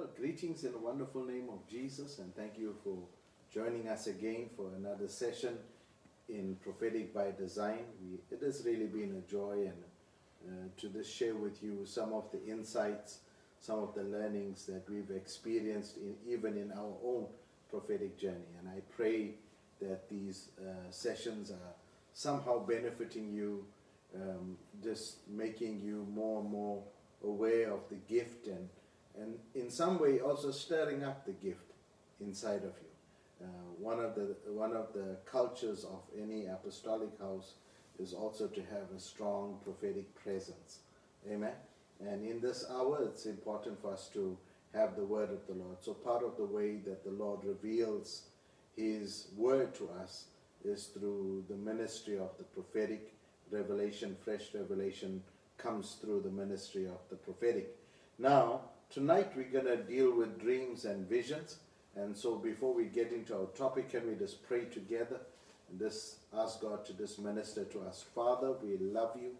Well, greetings in the wonderful name of Jesus, and thank you for joining us again for another session in Prophetic by Design. It has really been a joy and to just share with you some of the insights, some of the learnings that we've experienced even in our own prophetic journey. And I pray that these sessions are somehow benefiting you, just making you more and more aware of the gift and in some way also stirring up the gift inside of you. One of the cultures of any apostolic house is also to have a strong prophetic presence. Amen. And in this hour, it's important for us to have the word of the Lord. So part of the way that the Lord reveals his word to us is through the ministry of the prophetic revelation. Fresh revelation comes through the ministry of the prophetic. Now, tonight we're going to deal with dreams and visions. And so before we get into our topic, can we just pray together and just ask God to just minister to us. Father, we love you,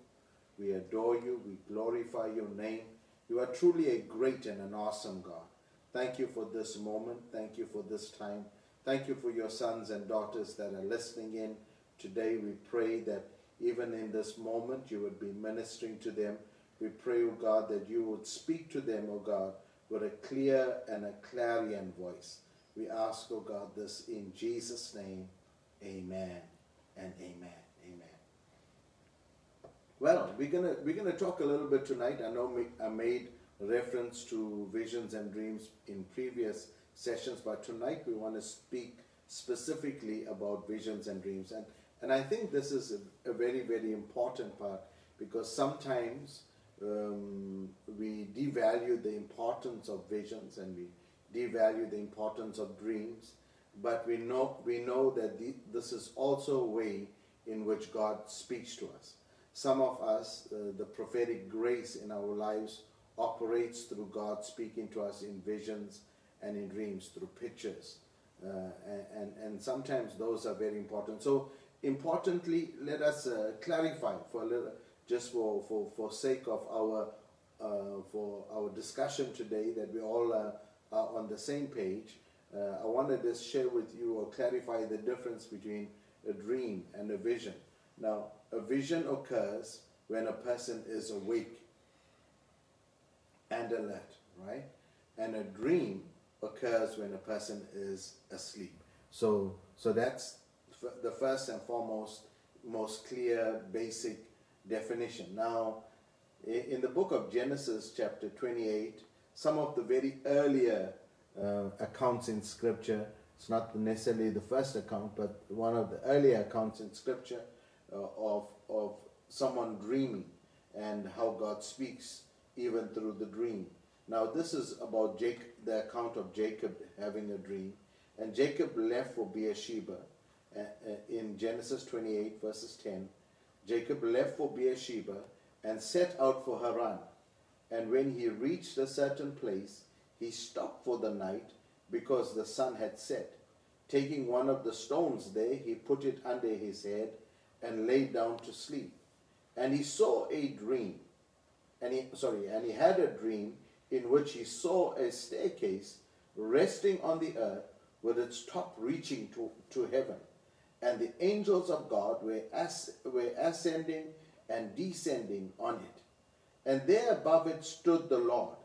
we adore you, we glorify your name. You are truly a great and an awesome God. Thank you for this moment. Thank you for this time. Thank you for your sons and daughters that are listening in today. We pray that even in this moment you would be ministering to them. We pray, O God, that you would speak to them, O God, with a clear and a clarion voice. We ask, O God, this in Jesus' name. Amen and amen. Amen. Well, we're gonna talk a little bit tonight. I know I made reference to visions and dreams in previous sessions, but tonight we want to speak specifically about visions and dreams. And I think this is a very, very important part, because sometimes we devalue the importance of visions and we devalue the importance of dreams, but we know that this is also a way in which God speaks to us. Some of us, the prophetic grace in our lives operates through God speaking to us in visions and in dreams, through pictures, and sometimes those are very important. So importantly, let us clarify for a little, just for sake of our discussion today, that we all are on the same page. I wanted to share with you or clarify the difference between a dream and a vision. Now, a vision occurs when a person is awake and alert, right? And a dream occurs when a person is asleep. So that's the first and foremost, most clear, basic definition. Now, in the book of Genesis, chapter 28, some of the very earlier accounts in Scripture, it's not necessarily the first account, but one of the earlier accounts in Scripture of someone dreaming and how God speaks even through the dream. Now, this is about the account of Jacob having a dream. And Jacob left for Beersheba. In Genesis 28, verses 10, Jacob left for Beersheba and set out for Haran. And when he reached a certain place, he stopped for the night because the sun had set. Taking one of the stones there, he put it under his head and lay down to sleep. And he saw a dream. And he had a dream in which he saw a staircase resting on the earth, with its top reaching to heaven. And the angels of God were ascending and descending on it. And there above it stood the Lord.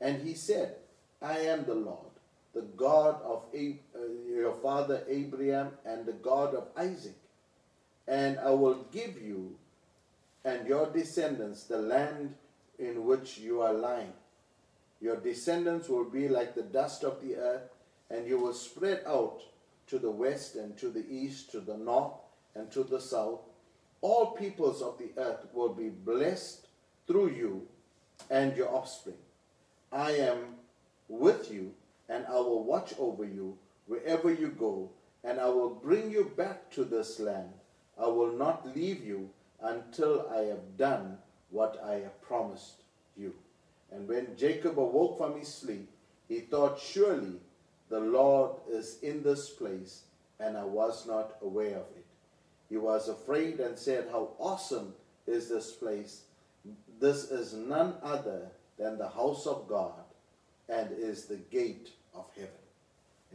And he said, I am the Lord, the God of your father Abraham and the God of Isaac. And I will give you and your descendants the land in which you are lying. Your descendants will be like the dust of the earth, and you will spread out to the west and to the east, to the north and to the south. All peoples of the earth will be blessed through you and your offspring. I am with you, and I will watch over you wherever you go, and I will bring you back to this land. I will not leave you until I have done what I have promised you. And when Jacob awoke from his sleep, he thought, surely the Lord is in this place, and I was not aware of it. He was afraid and said, how awesome is this place? This is none other than the house of God, and is the gate of heaven.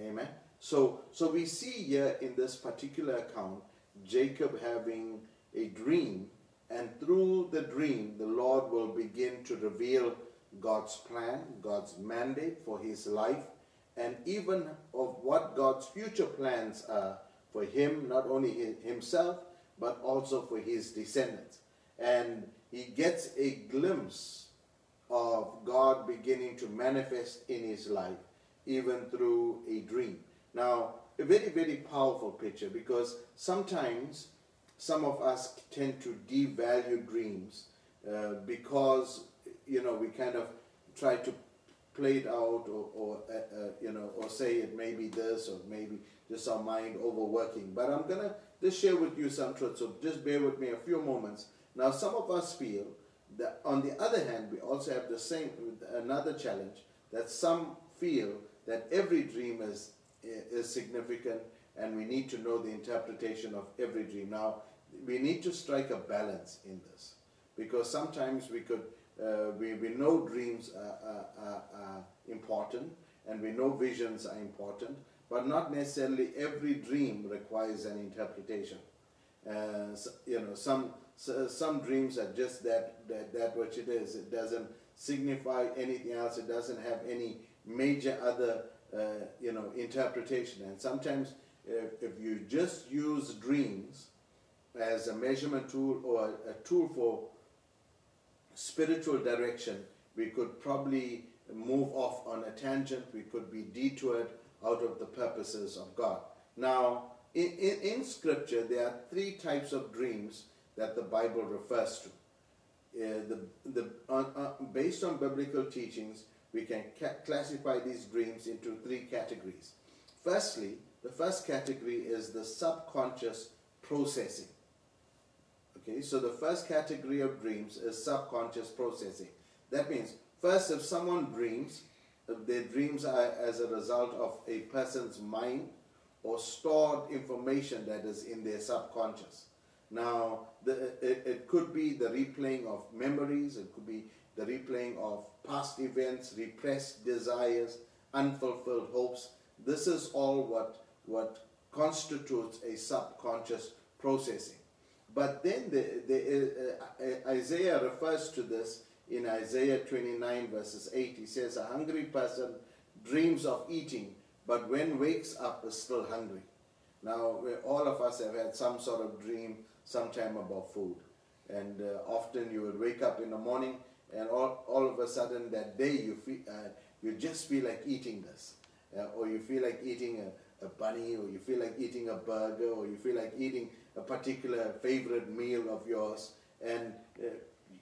Amen. So we see here in this particular account, Jacob having a dream, and through the dream, the Lord will begin to reveal God's plan, God's mandate for his life, and even of what God's future plans are for him, not only himself, but also for his descendants. And he gets a glimpse of God beginning to manifest in his life, even through a dream. Now, a very, very powerful picture, because sometimes some of us tend to devalue dreams because, you know, we kind of try to play it out or say it may be this or maybe just our mind overworking. But I'm going to just share with you some truth, so just bear with me a few moments. Now, some of us feel that, on the other hand, we also have the same, another challenge, that some feel that every dream is significant and we need to know the interpretation of every dream. Now, we need to strike a balance in this, because sometimes we could, we know dreams are important, and we know visions are important, but not necessarily every dream requires an interpretation. Some dreams are just that which it is. It doesn't signify anything else. It doesn't have any major other interpretation. And sometimes if you just use dreams as a measurement tool or a tool for spiritual direction, we could probably move off on a tangent. We could be detoured out of the purposes of God. Now, in Scripture, there are three types of dreams that the Bible refers to. Based on biblical teachings, we can classify these dreams into three categories. Firstly, the first category is the subconscious processing. Okay, so the first category of dreams is subconscious processing. That means, first, if someone dreams, if their dreams are as a result of a person's mind or stored information that is in their subconscious. Now, it could be the replaying of memories, it could be the replaying of past events, repressed desires, unfulfilled hopes. This is all what constitutes a subconscious processing. But then Isaiah refers to this in Isaiah 29 verses 8. He says, a hungry person dreams of eating, but when wakes up is still hungry. Now, all of us have had some sort of dream sometime about food. And often you would wake up in the morning and all of a sudden that day you feel, you just feel like eating this. Or you feel like eating a bunny, or you feel like eating a burger, or you feel like eating a particular favorite meal of yours. And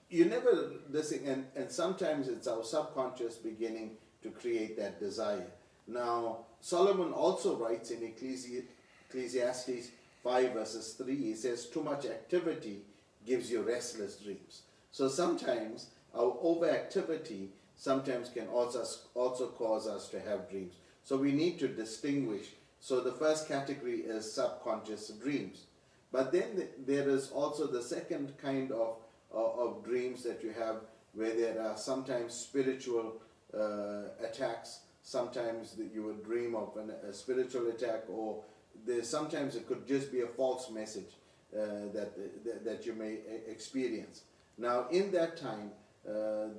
you never listen, and sometimes it's our subconscious beginning to create that desire. Now, Solomon also writes in Ecclesiastes 5 verses 3, he says, too much activity gives you restless dreams. So sometimes our overactivity sometimes can also cause us to have dreams. So we need to distinguish. So the first category is subconscious dreams. But then there is also the second kind of dreams that you have, where there are sometimes spiritual attacks. Sometimes you would dream of a spiritual attack, or sometimes it could just be a false message that you may experience. Now, in that time,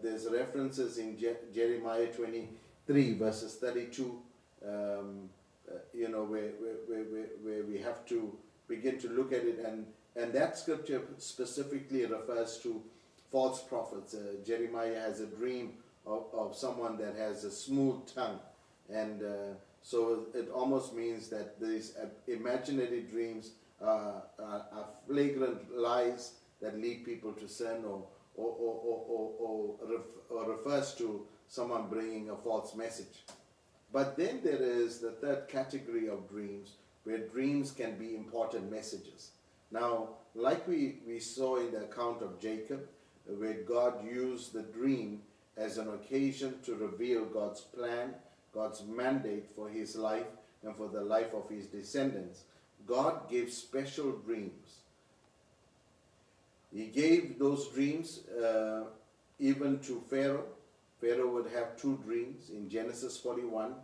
there's references in Jeremiah 23 verses 32, where we have to begin to look at it, and that scripture specifically refers to false prophets. Jeremiah has a dream of someone that has a smooth tongue, and so it almost means that these imaginary dreams are flagrant lies that lead people to sin, or refers to someone bringing a false message. But then there is the third category of dreams, where dreams can be important messages. Now, like we saw in the account of Jacob, where God used the dream as an occasion to reveal God's plan, God's mandate for his life and for the life of his descendants, God gave special dreams. He gave those dreams even to Pharaoh. Pharaoh would have two dreams in Genesis 41,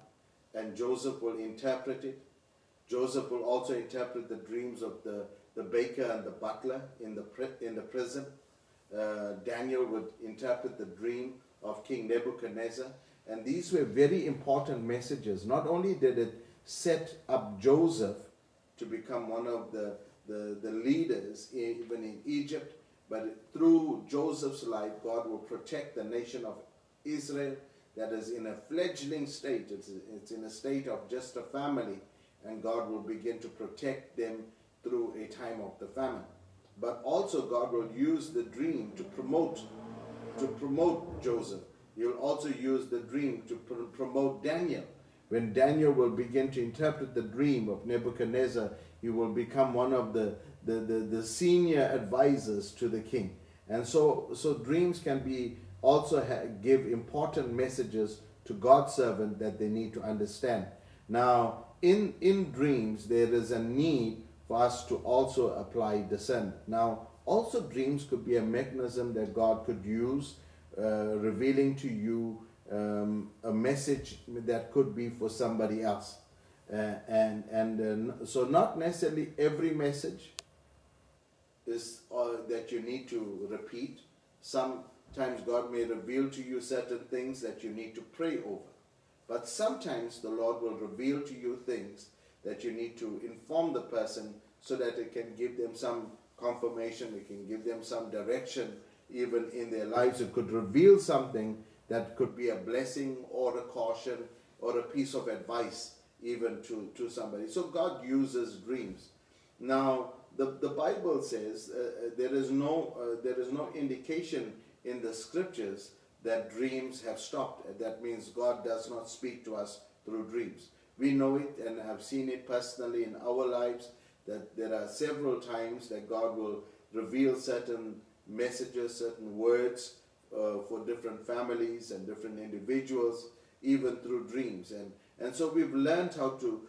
and Joseph will interpret it. Joseph will also interpret the dreams of the baker and the butler in the prison. Daniel would interpret the dream of King Nebuchadnezzar. And these were very important messages. Not only did it set up Joseph to become one of the leaders even in Egypt, but through Joseph's life, God will protect the nation of Israel that is in a fledgling state. It's in a state of just a family, and God will begin to protect them through a time of the famine. But also God will use the dream to promote Joseph. He'll also use the dream to promote Daniel. When Daniel will begin to interpret the dream of Nebuchadnezzar, he will become one of the senior advisors to the king. And so dreams can be also give important messages to God's servant that they need to understand. Now, in dreams, there is a need for us to also apply discernment. Now, also dreams could be a mechanism that God could use, revealing to you a message that could be for somebody else. So not necessarily every message is that you need to repeat. Sometimes God may reveal to you certain things that you need to pray over. But sometimes the Lord will reveal to you things that you need to inform the person so that it can give them some confirmation, it can give them some direction even in their lives. It could reveal something that could be a blessing or a caution or a piece of advice even to somebody. So God uses dreams. Now, the Bible says there is no indication in the scriptures that dreams have stopped. That means God does not speak to us through dreams. We know it, and I've seen it personally in our lives, that there are several times that God will reveal certain messages, certain words for different families and different individuals, even through dreams. And so we've learned how to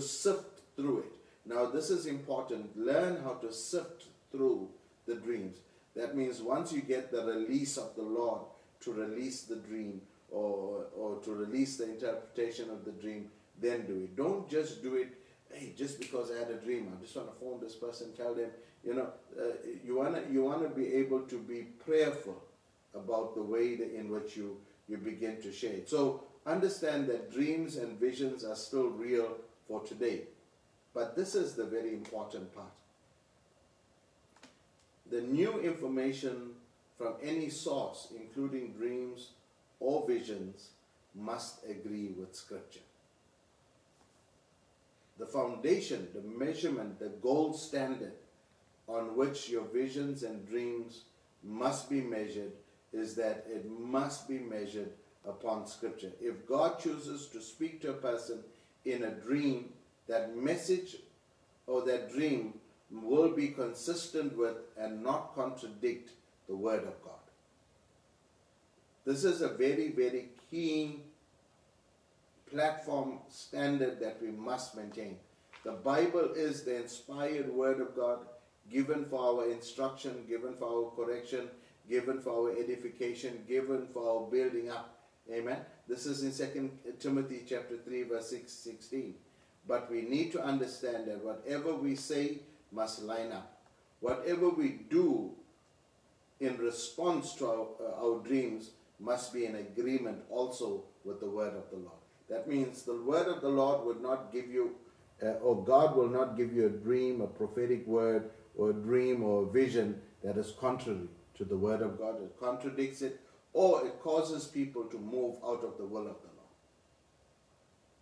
sift through it. Now, this is important. Learn how to sift through the dreams. That means once you get the release of the Lord, to release the dream or to release the interpretation of the dream, then do it. Don't just do it, hey, just because I had a dream, I just want to phone this person, tell them, you want to be able to be prayerful about the way in which you begin to share it. So understand that dreams and visions are still real for today. But this is the very important part. The new information from any source, including dreams or visions, must agree with Scripture. The foundation, the measurement, the gold standard on which your visions and dreams must be measured is that it must be measured upon Scripture. If God chooses to speak to a person in a dream, that message or that dream will be consistent with and not contradict the Word of God. This is a very, very key platform standard that we must maintain. The Bible is the inspired Word of God, given for our instruction, given for our correction, given for our edification, given for our building up. Amen. This is in 2 Timothy chapter 3, verse 16. But we need to understand that whatever we say must line up. Whatever we do in response to our dreams must be in agreement also with the Word of the Lord. That means the Word of the Lord would not give you, or God will not give you a dream, a prophetic word, or a dream or a vision that is contrary to the Word of God. It contradicts it, or it causes people to move out of the will of the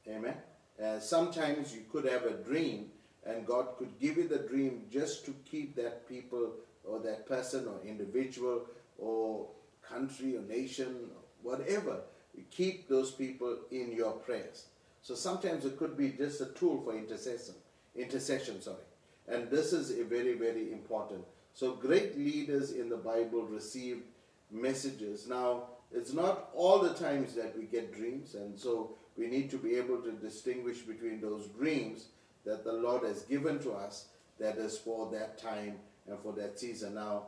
Lord. Amen? Sometimes you could have a dream, and God could give you the dream just to keep that people or that person or individual or country or nation, whatever, you keep those people in your prayers. So sometimes it could be just a tool for intercession. And this is a very, very important. So great leaders in the Bible received messages. Now, it's not all the times that we get dreams, and so we need to be able to distinguish between those dreams that the Lord has given to us that is for that time and for that season. Now,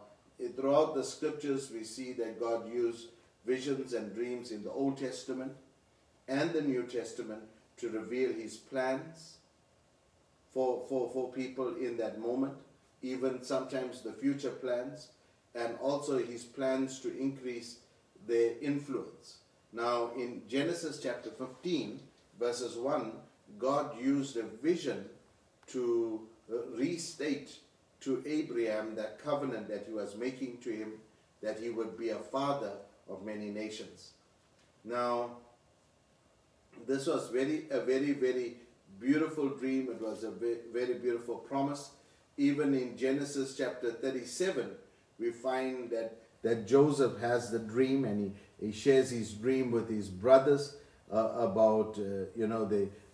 throughout the scriptures, we see that God used visions and dreams in the Old Testament and the New Testament to reveal his plans for people in that moment, even sometimes the future plans, and also his plans to increase their influence. Now, in Genesis chapter 15, verses 1, God used a vision to restate to Abraham that covenant that he was making to him, that he would be a father of many nations. Now, this was a very, very beautiful dream. It was a very beautiful promise. Even in Genesis chapter 37, we find that Joseph has the dream, and he shares his dream with his brothers about,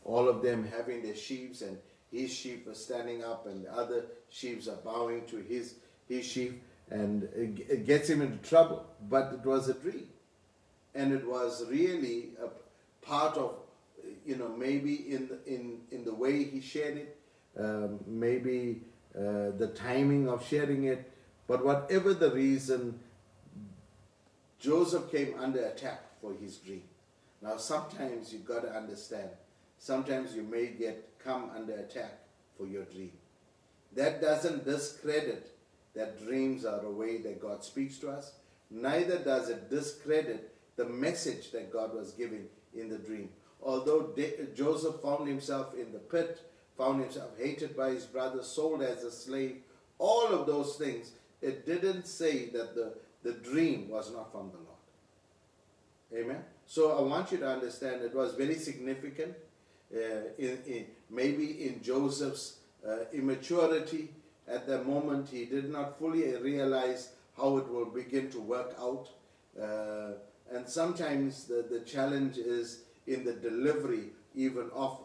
all of them having their sheaves, and his sheep are standing up and the other sheaves are bowing to his sheep, and it gets him into trouble. But it was a dream, and it was really a part of, maybe in the way he shared it, maybe the timing of sharing it. But whatever the reason, Joseph came under attack for his dream. Now, sometimes you've got to understand, sometimes you may come under attack for your dream. That doesn't discredit that dreams are a way that God speaks to us. Neither does it discredit the message that God was giving in the dream. Although Joseph found himself in the pit, found himself hated by his brothers, sold as a slave, all of those things, it didn't say that the dream was not from the Lord. Amen? So I want you to understand it was very significant. Maybe in Joseph's immaturity at that moment, he did not fully realize how it will begin to work out. And sometimes the challenge is in the delivery even of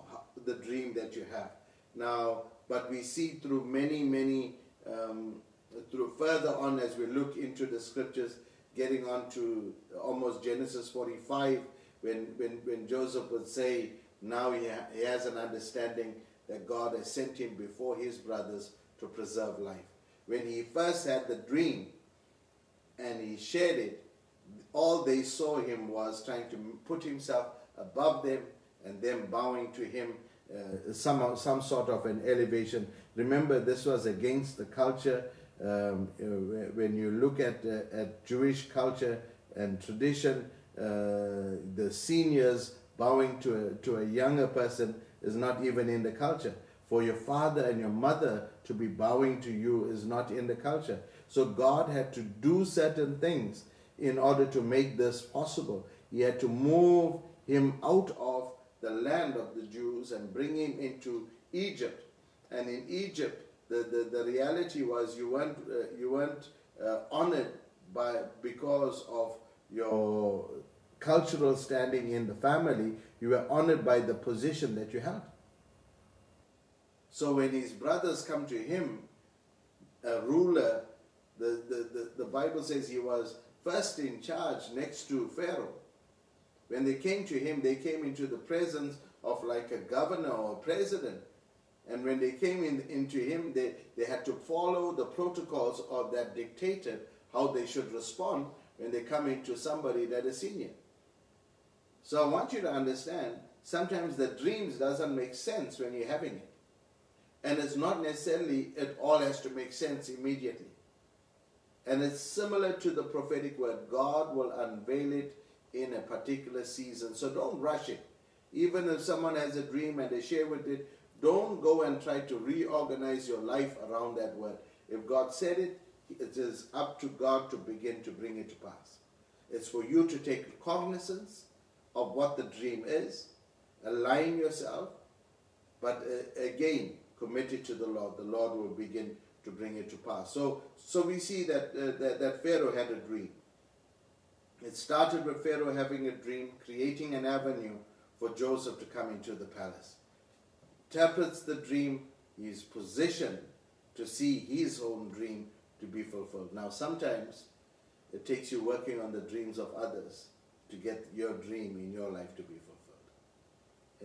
the dream that you have. Now, but we see through many, through further on as we look into the scriptures, getting on to almost Genesis 45, when Joseph would say, now he has an understanding that God has sent him before his brothers to preserve life. When he first had the dream and he shared it, all they saw him was trying to put himself above them and them bowing to him, some sort of an elevation. Remember, this was against the culture. When you look at Jewish culture and tradition, the seniors bowing to a younger person is not even in the culture. For your father and your mother to be bowing to you is not in the culture. So God had to do certain things in order to make this possible. He had to move him out of the land of the Jews and bring him into Egypt. And in Egypt, the reality was you weren't honored because of your cultural standing in the family. You were honored by the position that you had. So when his brothers come to him, a ruler, the Bible says he was first in charge next to Pharaoh. When they came to him, they came into the presence of like a governor or a president. And when they came into him, they had to follow the protocols of that dictator, how they should respond when they come into somebody that is senior. So I want you to understand, sometimes the dreams doesn't make sense when you're having it. And it's not necessarily it all has to make sense immediately. And it's similar to the prophetic word. God will unveil it in a particular season. So don't rush it. Even if someone has a dream and they share with it, don't go and try to reorganize your life around that word. If God said it, it is up to God to begin to bring it to pass. It's for you to take cognizance of what the dream is, align yourself, but again, commit it to the Lord. The Lord will begin to bring it to pass. So we see that Pharaoh had a dream. It started with Pharaoh having a dream, creating an avenue for Joseph to come into the palace. Interprets the dream, he is positioned to see his own dream to be fulfilled. Now, sometimes it takes you working on the dreams of others to get your dream in your life to be fulfilled.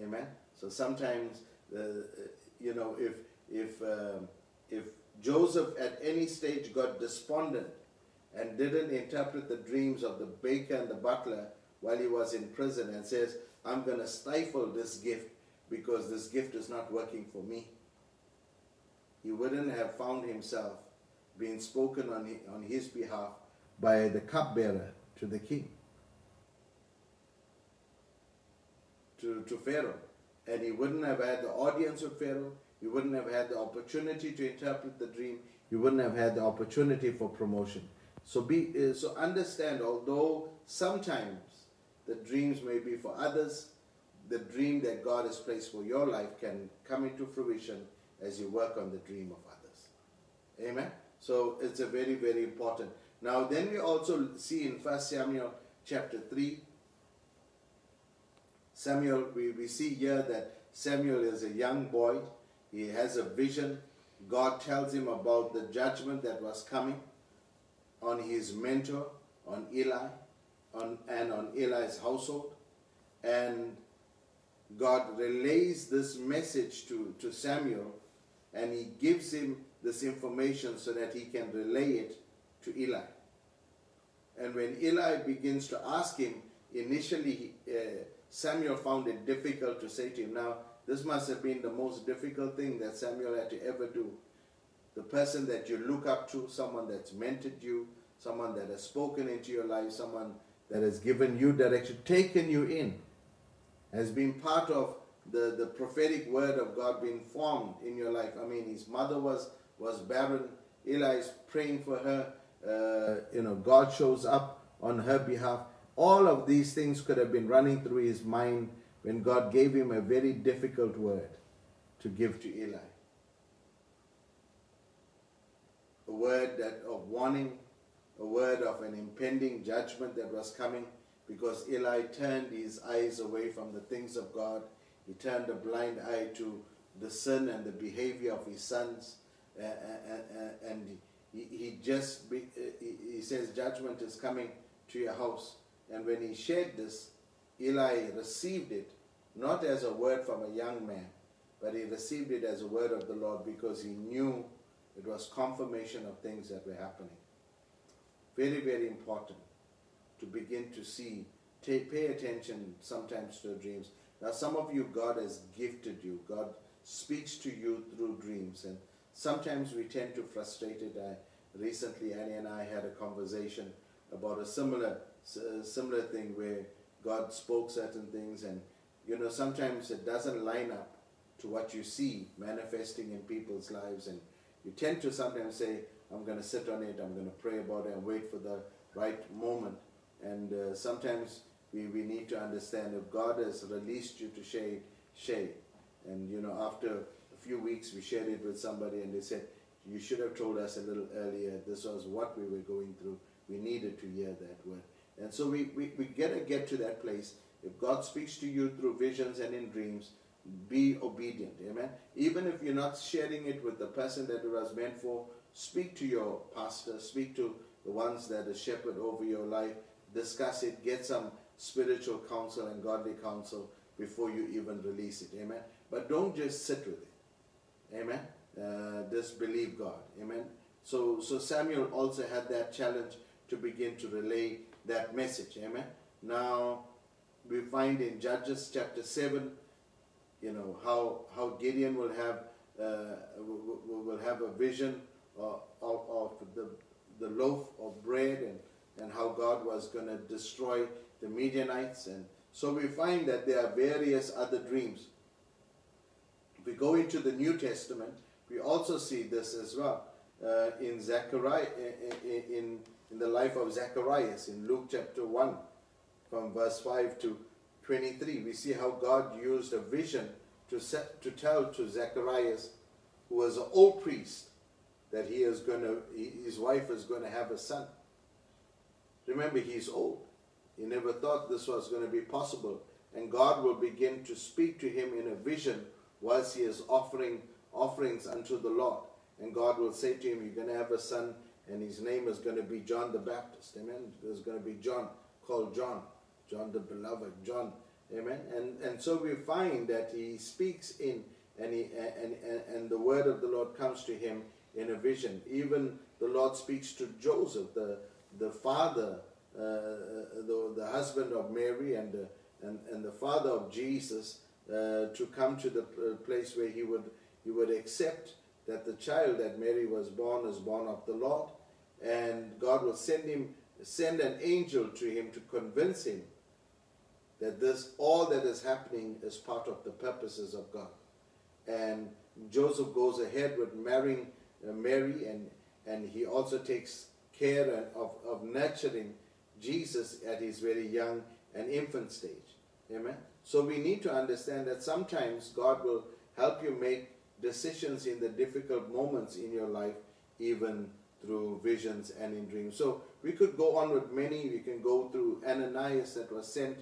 Amen? So sometimes, if Joseph at any stage got despondent and didn't interpret the dreams of the baker and the butler while he was in prison, and says, I'm going to stifle this gift because this gift is not working for me, he wouldn't have found himself being spoken on his behalf by the cupbearer to the king, to Pharaoh. And he wouldn't have had the audience with Pharaoh. He wouldn't have had the opportunity to interpret the dream. He wouldn't have had the opportunity for promotion. So understand, although sometimes the dreams may be for others, the dream that God has placed for your life can come into fruition as you work on the dream of others. Amen? So it's a very, very important. Now then we also see in 1 Samuel chapter 3, we see here that Samuel is a young boy. He has a vision. God tells him about the judgment that was coming on his mentor, on Eli, and on Eli's household. And God relays this message to Samuel, and he gives him this information so that he can relay it to Eli. And when Eli begins to ask him, initially Samuel found it difficult to say to him. Now, this must have been the most difficult thing that Samuel had to ever do. The person that you look up to, someone that's mentored you, someone that has spoken into your life, someone that has given you direction, taken you in, has been part of the prophetic word of God being formed in your life. I mean, his mother was barren. Eli is praying for her. God shows up on her behalf. All of these things could have been running through his mind when God gave him a very difficult word to give to Eli. A word of warning, a word of an impending judgment that was coming, because Eli turned his eyes away from the things of God. He turned a blind eye to the sin and the behavior of his sons. And he says, judgment is coming to your house. And when he shared this, Eli received it, not as a word from a young man, but he received it as a word of the Lord, because he knew it was confirmation of things that were happening. Very, very important to begin to see, pay attention sometimes to dreams. Now some of you, God has gifted you. God speaks to you through dreams, and sometimes we tend to frustrate it. Recently, Annie and I had a conversation about a similar thing where God spoke certain things, and sometimes it doesn't line up to what you see manifesting in people's lives, and you tend to sometimes say, I'm going to sit on it, I'm going to pray about it and wait for the right moment. And sometimes we need to understand, if God has released you to share. And after a few weeks we shared it with somebody, and they said, you should have told us a little earlier, this was what we were going through. We needed to hear that word. And so we gotta get to that place. If God speaks to you through visions and in dreams, be obedient. Amen. Even if you're not sharing it with the person that it was meant for, speak to your pastor, speak to the ones that are shepherd over your life, discuss it, get some spiritual counsel and godly counsel before you even release it. Amen. But don't just sit with it. Amen. Just believe God. Amen. So Samuel also had that challenge to begin to relay that message. Amen. Now we find in Judges chapter 7, how Gideon will have a vision of the loaf of bread, and how God was going to destroy the Midianites. And so we find that there are various other dreams. If we go into the New Testament, we also see this as well. In Zechariah, in the life of Zacharias, in Luke chapter 1, from verse 5 to 23, we see how God used a vision to tell to Zacharias, who was an old priest, that his wife is going to have a son. Remember, he's old. He never thought this was going to be possible. And God will begin to speak to him in a vision whilst he is offering offerings unto the Lord. And God will say to him, you're going to have a son, and his name is going to be John the Baptist. Amen. There's going to be John, called John the Beloved, John. Amen. And so we find that he speaks in, and the word of the Lord comes to him in a vision. Even the Lord speaks to Joseph, the the father, the husband of Mary and the father of Jesus, to come to the place where he would accept that the child that Mary was born is born of the Lord, and God will send an angel to him to convince him that this, all that is happening, is part of the purposes of God. And Joseph goes ahead with marrying Mary, and he also takes care of nurturing Jesus at his very young and infant stage. Amen. So we need to understand that sometimes God will help you make decisions in the difficult moments in your life, even through visions and in dreams. So we could go on with many. We can go through Ananias, that was sent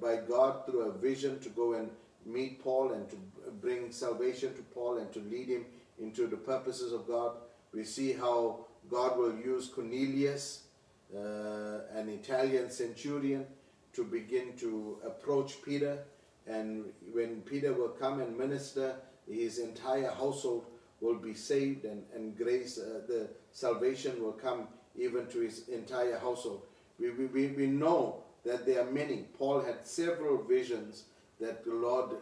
by God through a vision to go and meet Paul and to bring salvation to Paul and to lead him into the purposes of God. We see how God will use Cornelius, an Italian centurion, to begin to approach Peter. And when Peter will come and minister, his entire household will be saved, and grace, the salvation will come even to his entire household. We know that there are many. Paul had several visions that the Lord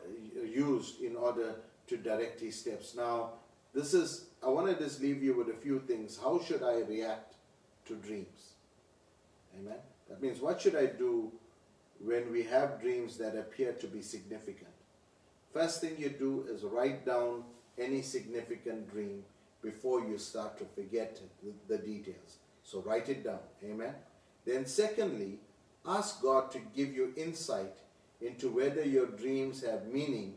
used in order to direct his steps. Now, I want to just leave you with a few things. How should I react to dreams? Amen. That means, what should I do when we have dreams that appear to be significant? First thing you do is write down any significant dream before you start to forget the details. So write it down. Amen. Then secondly, ask God to give you insight into whether your dreams have meaning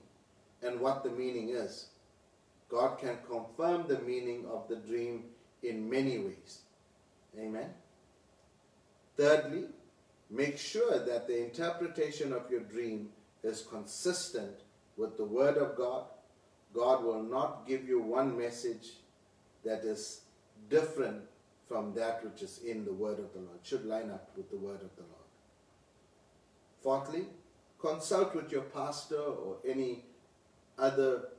and what the meaning is. God can confirm the meaning of the dream in many ways. Amen. Thirdly, make sure that the interpretation of your dream is consistent with the Word of God. God will not give you one message that is different from that which is in the Word of the Lord. It should line up with the Word of the Lord. Fourthly, consult with your pastor or any other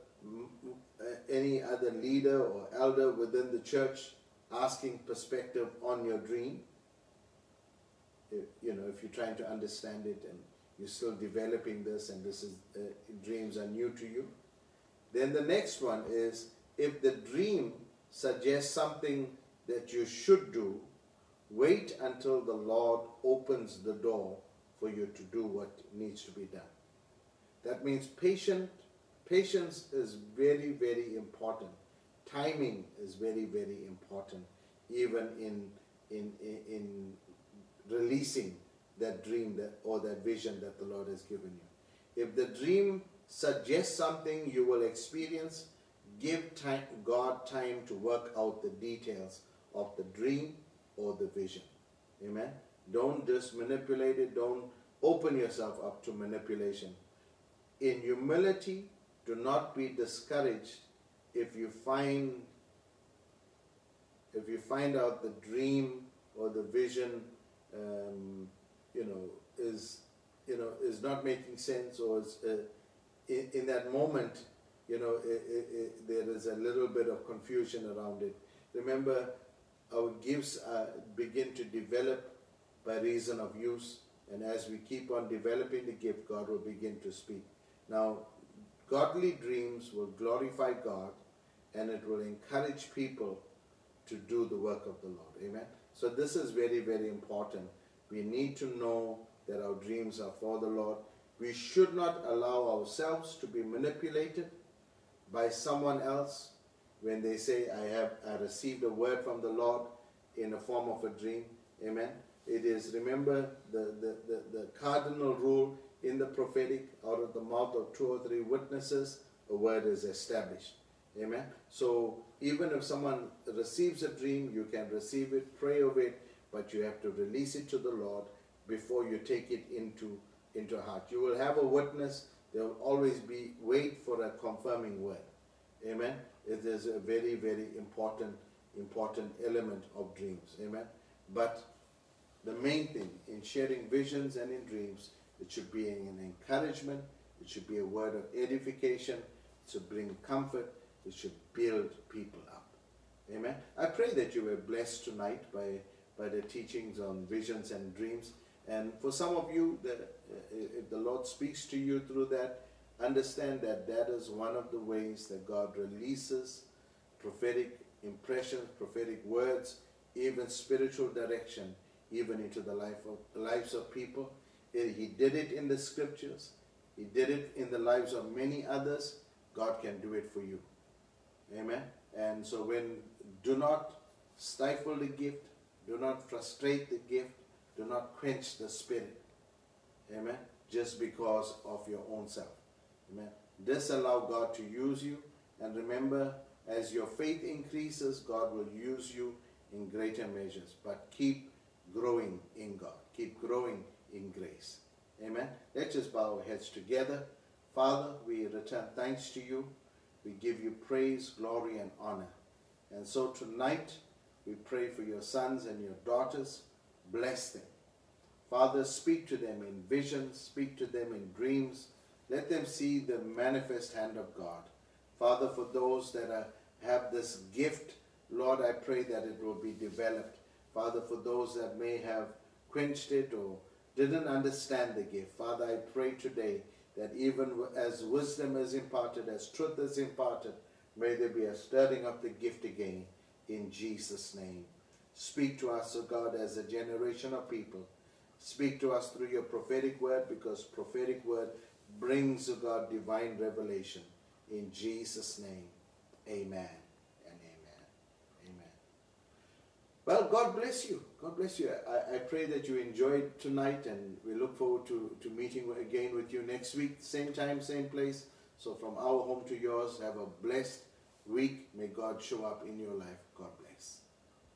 leader or elder within the church, asking perspective on your dream. If you're trying to understand it and you're still developing this, and this is dreams are new to you. Then the next one is, if the dream suggests something that you should do, wait until the Lord opens the door for you to do what needs to be done. That means patience is very, very important. Timing is very, very important, even in releasing that dream or that vision that the Lord has given you. If the dream suggests something you will experience, give God time to work out the details of the dream or the vision. Amen. Don't just manipulate it. Don't open yourself up to manipulation. In humility, do not be discouraged if you find out the dream or the vision is not making sense, or is in that moment there is a little bit of confusion around it. Remember, our gifts begin to develop by reason of use, and as we keep on developing the gift, God will begin to speak. Now, godly dreams will glorify God, and it will encourage people to do the work of the Lord. Amen. So this is very, very important. We need to know that our dreams are for the Lord. We should not allow ourselves to be manipulated by someone else when they say, I received a word from the Lord in the form of a dream. Amen. It is, remember, the cardinal rule in the prophetic: out of the mouth of two or three witnesses, a word is established. Amen. So even if someone receives a dream, you can receive it, pray over it, but you have to release it to the Lord before you take it into heart. You will have a witness. There will always be, wait for a confirming word. Amen. It is a very, very important element of dreams. Amen. But the main thing in sharing visions and in dreams, it should be an encouragement. It should be a word of edification. It should bring comfort. It should build people up. Amen. I pray that you were blessed tonight by by the teachings on visions and dreams. And for some of you, if the Lord speaks to you through that, understand that that is one of the ways that God releases prophetic impressions, prophetic words, even spiritual direction, even into the lives of people. He did it in the scriptures. He did it in the lives of many others. God can do it for you. Amen. And so do not stifle the gift. Do not frustrate the gift. Do not quench the spirit. Amen. Just because of your own self. Amen. Just allow God to use you. And remember, as your faith increases, God will use you in greater measures. But keep growing in God. Keep growing in grace. Amen. Let's just bow our heads together. Father, we return thanks to you. We give you praise, glory, and honor. And so tonight, we pray for your sons and your daughters. Bless them. Father, speak to them in visions. Speak to them in dreams. Let them see the manifest hand of God. Father, for those that have this gift, Lord, I pray that it will be developed. Father, for those that may have quenched it or didn't understand the gift, Father, I pray today that even as wisdom is imparted, as truth is imparted, may there be a stirring of the gift again in Jesus' name. Speak to us, O God, as a generation of people. Speak to us through your prophetic word, because prophetic word brings, O God, divine revelation. In Jesus' name, amen. Well, God bless you. God bless you. I pray that you enjoyed tonight, and we look forward to meeting again with you next week. Same time, same place. So from our home to yours, have a blessed week. May God show up in your life.